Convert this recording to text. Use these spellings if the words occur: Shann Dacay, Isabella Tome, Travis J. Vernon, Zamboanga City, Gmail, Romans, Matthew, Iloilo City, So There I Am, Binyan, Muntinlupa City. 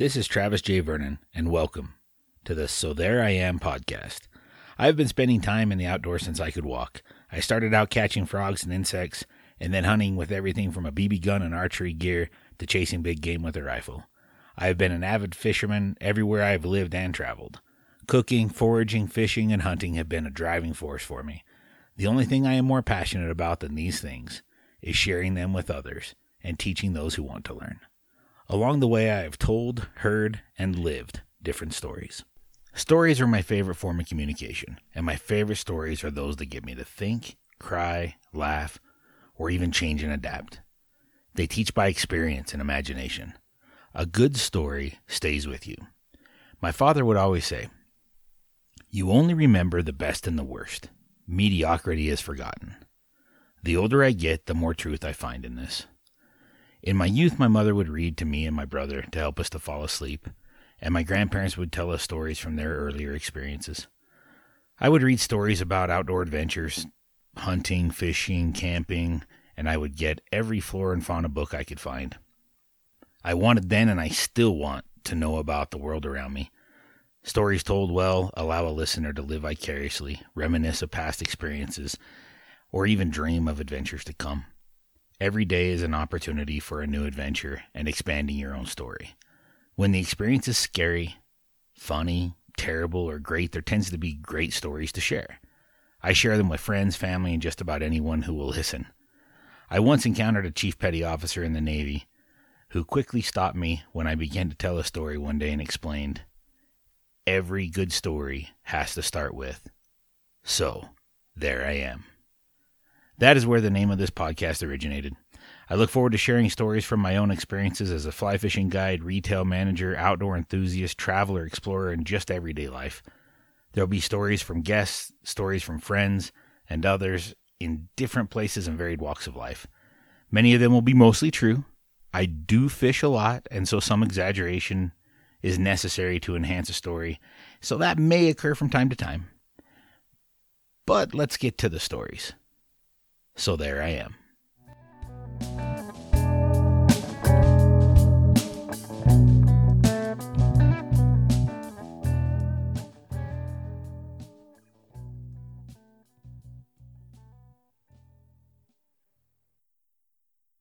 This is Travis J. Vernon, and welcome to the So There I Am podcast. I've been spending time in the outdoors since I could walk. I started out catching frogs and insects, and then hunting with everything from a BB gun and archery gear to chasing big game with a rifle. I have been an avid fisherman everywhere I have lived and traveled. Cooking, foraging, fishing, and hunting have been a driving force for me. The only thing I am more passionate about than these things is sharing them with others and teaching those who want to learn. Along the way, I have told, heard, and lived different stories. Stories are my favorite form of communication, and my favorite stories are those that get me to think, cry, laugh, or even change and adapt. They teach by experience and imagination. A good story stays with you. My father would always say, "You only remember the best and the worst. Mediocrity is forgotten." The older I get, the more truth I find in this. In my youth, my mother would read to me and my brother to help us to fall asleep, and my grandparents would tell us stories from their earlier experiences. I would read stories about outdoor adventures, hunting, fishing, camping, and I would get every flora and fauna book I could find. I wanted then, and I still want, to know about the world around me. Stories told well allow a listener to live vicariously, reminisce of past experiences, or even dream of adventures to come. Every day is an opportunity for a new adventure and expanding your own story. When the experience is scary, funny, terrible, or great, there tends to be great stories to share. I share them with friends, family, and just about anyone who will listen. I once encountered a chief petty officer in the Navy who quickly stopped me when I began to tell a story one day and explained, "Every good story has to start with, so there I am." That is where the name of this podcast originated. I look forward to sharing stories from my own experiences as a fly fishing guide, retail manager, outdoor enthusiast, traveler, explorer, and just everyday life. There'll be stories from guests, stories from friends, and others in different places and varied walks of life. Many of them will be mostly true. I do fish a lot, and so some exaggeration is necessary to enhance a story, so that may occur from time to time. But let's get to the stories. So there I am.